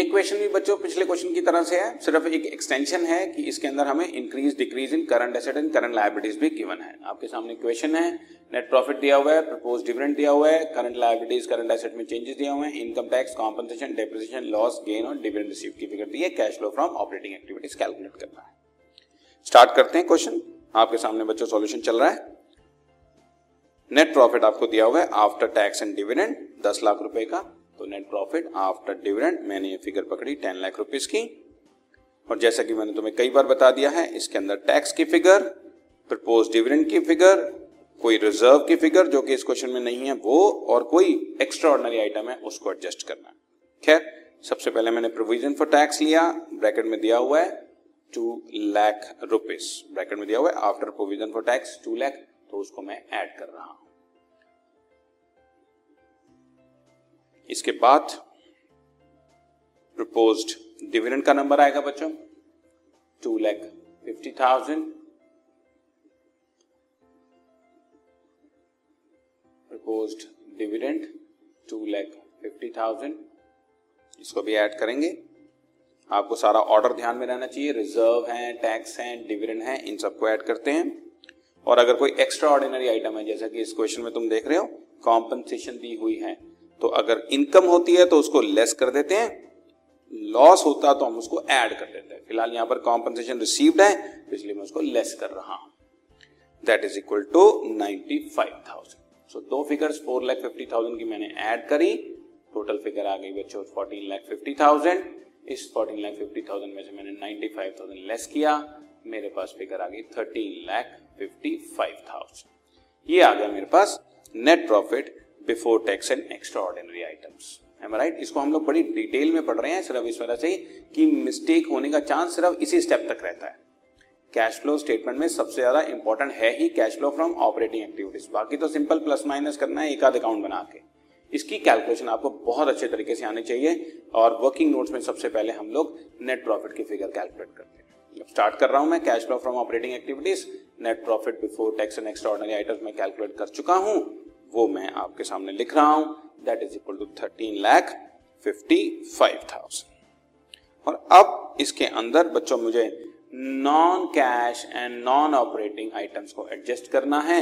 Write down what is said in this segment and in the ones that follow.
ये क्वेश्चन भी बच्चों पिछले क्वेश्चन की तरह से है, सिर्फ एक एक्सटेंशन है कि इसके अंदर हमें increase decrease in current asset and current liabilities भी गिवन है। आपके सामने क्वेश्चन है, नेट प्रॉफिट दिया हुआ है, प्रपोज डिविडेंड दिया हुआ है, करंट लायबिलिटीज करंट एसेट में चेंजेस दिया हुए हैं, income tax compensation depreciation loss gain और डिविडेंड रिसीव की फिगर दी है, cash flow from operating activities calculate करना है। स्टार्ट करते हैं क्वेश्चन। आपके सामने बच्चों सॉल्यूशन चल रहा है। नेट प्रॉफिट आपको दिया हुआ है after tax and dividend 10 lakh रुपए का, तो नेट प्रॉफिट आफ्टर डिविडेंड मैंने ये फिगर पकड़ी 10 लाख रुपीस की, और जैसा कि मैंने तुम्हें कई बार बता दिया है इसके अंदर टैक्स की फिगर, प्रपोज डिविडेंड की फिगर, कोई रिजर्व की फिगर जो कि इस क्वेश्चन में नहीं है वो, और कोई एक्स्ट्रा ऑर्डिनरी आइटम है उसको एडजस्ट करना। खैर सबसे पहले मैंने प्रोविजन फॉर टैक्स लिया, ब्रैकेट में दिया हुआ है 2 लाख रुपीस, ब्रैकेट में दिया हुआ है after provision for tax 2 lakh, तो उसको मैं ऐड कर रहा हूं। इसके बाद प्रपोज्ड डिविडेंड का नंबर आएगा बच्चों 2,50,000, प्रपोज्ड डिविडेंड 2,50,000, इसको भी ऐड करेंगे। आपको सारा ऑर्डर ध्यान में रहना चाहिए, रिजर्व है, टैक्स है, डिविडेंड है, इन सबको ऐड करते हैं, और अगर कोई एक्स्ट्रा ऑर्डिनरी आइटम है जैसा कि इस क्वेश्चन में तुम देख रहे हो कॉम्पनसेशन दी हुई है, तो अगर इनकम होती है तो उसको लेस कर देते हैं, लॉस होता है तो हम उसको ऐड कर देते हैं। फिलहाल यहाँ पर कॉम्पनसेशन रिसीव्ड है तो इसलिए मैं उसको लेस कर रहा हूँ। That is equal to 95,000। So दो फिगर्स 4,50,000 की मैंने ऐड करी, टोटल फिगर आ गई बच्चों 14,50,000। इस 14,50,000 में से मैंने 95,000 लेस किया, मेरे पास फिगर आ गई 13,55,000। ये आ गया मेरे पास net profit before tax and extraordinary items, am right. इसको हम लोग बड़ी डिटेल में पढ़ रहे हैं, सिर्फ इस वजह से कि मिस्टेक होने का चांस सिर्फ इसी स्टेप तक रहता है। कैश फ्लो स्टेटमेंट में सबसे ज्यादा इंपॉर्टेंट है ही cash flow from operating activities, बाकी तो सिंपल प्लस माइनस करना है एक आध अकाउंट बना के। इसकी कैलकुलेशन आपको बहुत अच्छे तरीके से आनी चाहिए, और वर्किंग नोट्स में सबसे पहले हम लोग नेट प्रॉफिट की फिगर कैलकुलेट करते हैं। स्टार्ट कर रहा हूं मैं, cash flow from operating activities, net profit before tax and extraordinary items मैं कैलकुलेट कर चुका हूं, वो मैं आपके सामने लिख रहा हूं। That is equal to 13,55,000। और अब इसके अंदर बच्चों मुझे non cash and non operating items को एडजस्ट करना है,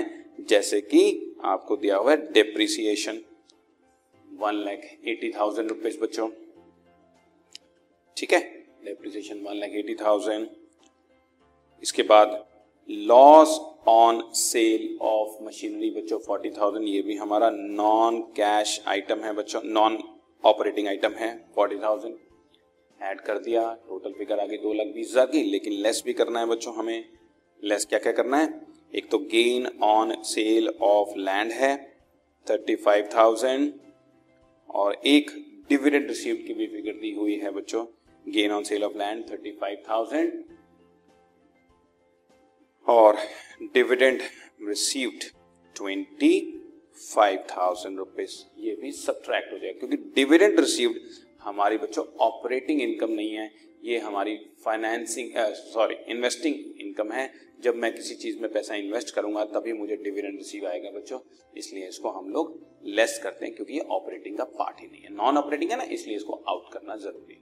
जैसे कि आपको दिया हुआ है डेप्रिसिएशन 1,80,000 रुपीज बच्चों, ठीक है, डेप्रिसिएशन 1,80,000। इसके बाद loss on sale of machinery बच्चों 40,000, ये भी हमारा नॉन कैश आइटम है बच्चों, नॉन ऑपरेटिंग आइटम है, 40,000 ऐड कर दिया, टोटल फिगर आ गई 2,20,000 की, लेकिन लेस भी करना है बच्चों हमें। लेस क्या क्या करना है, एक तो gain on sale of land है 35,000, और एक डिविडेंड रिसीव्ड की भी फिगर दी हुई है बच्चों, gain on sale of land 35,000, और डिविडेंड रिसीव्ड 25,000 रुपीज, ये भी सब्ट्रैक्ट हो जाएगा, क्योंकि डिविडेंड रिसीव्ड हमारी बच्चों ऑपरेटिंग इनकम नहीं है, ये हमारी फाइनेंसिंग इन्वेस्टिंग इनकम है। जब मैं किसी चीज में पैसा इन्वेस्ट करूंगा तभी मुझे डिविडेंड रिसीव आएगा बच्चों, इसलिए इसको हम लोग लेस करते हैं, क्योंकि ये ऑपरेटिंग का पार्ट ही नहीं है, नॉन ऑपरेटिंग है ना, इसलिए इसको आउट करना जरूरी है।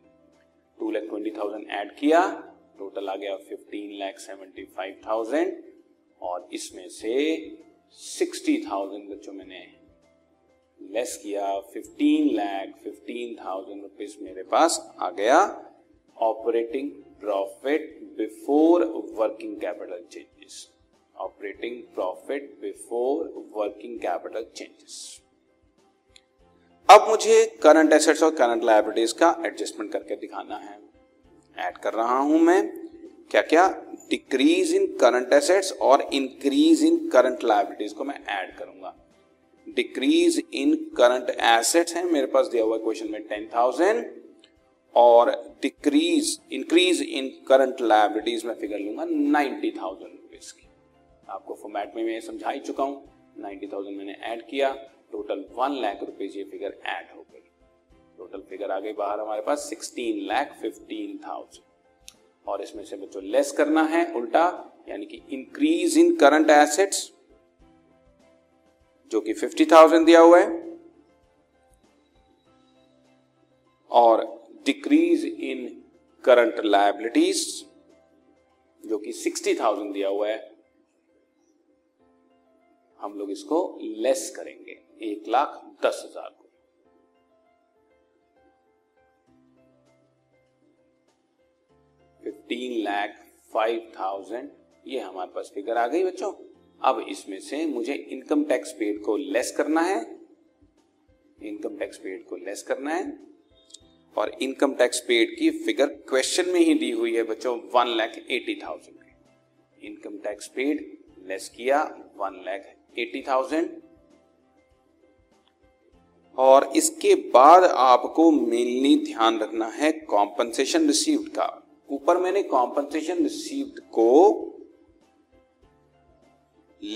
2,20,000 ऐड किया, टोटल आ गया 15,75,000, और इसमें से 60,000 बच्चों मैंने लेस किया, 15,15,000 रुपीज मेरे पास आ गया operating profit before working capital changes, operating profit before working capital changes. अब मुझे करंट एसेट्स और करंट लायबिलिटीज का एडजस्टमेंट करके दिखाना है। ऐड कर रहा हूं मैं क्या क्या, डिक्रीज इन करंट एसेट्स और इंक्रीज इन करंट लायबिलिटीज को मैं ऐड करूंगा। डिक्रीज इन करंट एसेट्स है मेरे पास दिया हुआ क्वेश्चन में 10,000, और इंक्रीज इन करंट लायबिलिटीज में फिगर लूंगा 90,000 रुपीज की। आपको फॉर्मेट में मैं समझा ही चुका हूं, 90,000 मैंने ऐड किया, टोटल 1,00,000 रुपीज ये फिगर ऐड हो गई, टोटल फिगर आ गई बाहर हमारे पास 16,15,000, और इसमें से बच्चों लेस करना है उल्टा, यानी कि इंक्रीज इन करंट एसेट्स जो कि 50,000 दिया हुआ है, और डिक्रीज इन करंट लायबिलिटीज जो कि 60,000 दिया हुआ है, हम लोग इसको लेस करेंगे 1,10,000 को। $15,05,000 ये हमारे पास फिगर आ गई बच्चों। अब इसमें से मुझे इनकम टैक्स पेड को लेस करना है, इनकम टैक्स पेड को लेस करना है, और इनकम टैक्स पेड की फिगर क्वेश्चन में ही दी हुई है बच्चों 1,80,000 की। इनकम टैक्स पेड लेस किया 1,80,000, और इसके बाद आपको मेनली ध्यान रखना है कॉम्पनसेशन रिसीव्ड का। ऊपर मैंने कॉम्पनसेशन रिसीव्ड को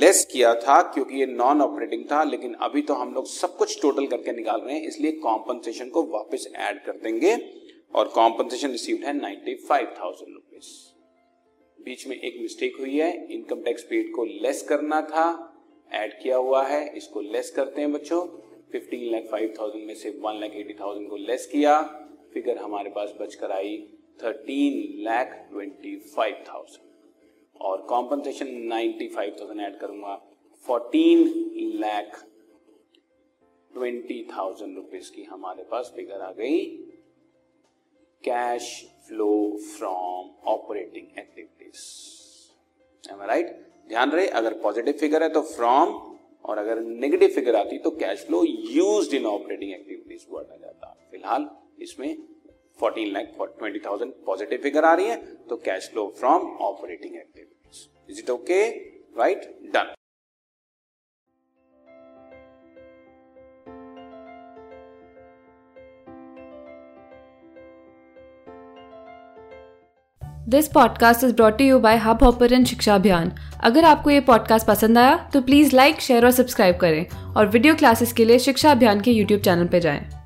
लेस किया था क्योंकि ये नॉन ऑपरेटिंग था, लेकिन अभी तो हम लोग सब कुछ टोटल करके निकाल रहे हैं, इसलिए कॉम्पनसेशन को वापस ऐड कर देंगे। और कॉम्पनसेशन रिसीव्ड है 95,000 रुपीज। बीच में एक मिस्टेक हुई है, इनकम टैक्स पेड को लेस करना था, ऐड किया हुआ है, इसको लेस करते हैं बच्चों। 15,05,000 में से 1,80,000 को लेस किया, फिगर हमारे पास बचकर आई 13,25,000, और कॉम्पनसेशन 95,000 ऐड करूंगा, 14,20,000 रुपीज की हमारे पास फिगर आ गई cash flow from operating activities. Am I right? ध्यान रहे अगर पॉजिटिव फिगर है तो फ्रॉम, और अगर नेगेटिव फिगर आती तो cash flow used in operating activities word आ जाता। फिलहाल इसमें 14,20,000 पॉजिटिव फिगर आ रही है, तो cash flow from operating activities. Is it okay? Right, done. This podcast is brought to you by hub hopper and Shiksha Abhiyan. अगर आपको ये पॉडकास्ट पसंद आया तो प्लीज लाइक, शेयर और सब्सक्राइब करें, और वीडियो क्लासेस के लिए शिक्षा अभियान के YouTube चैनल पर जाएं।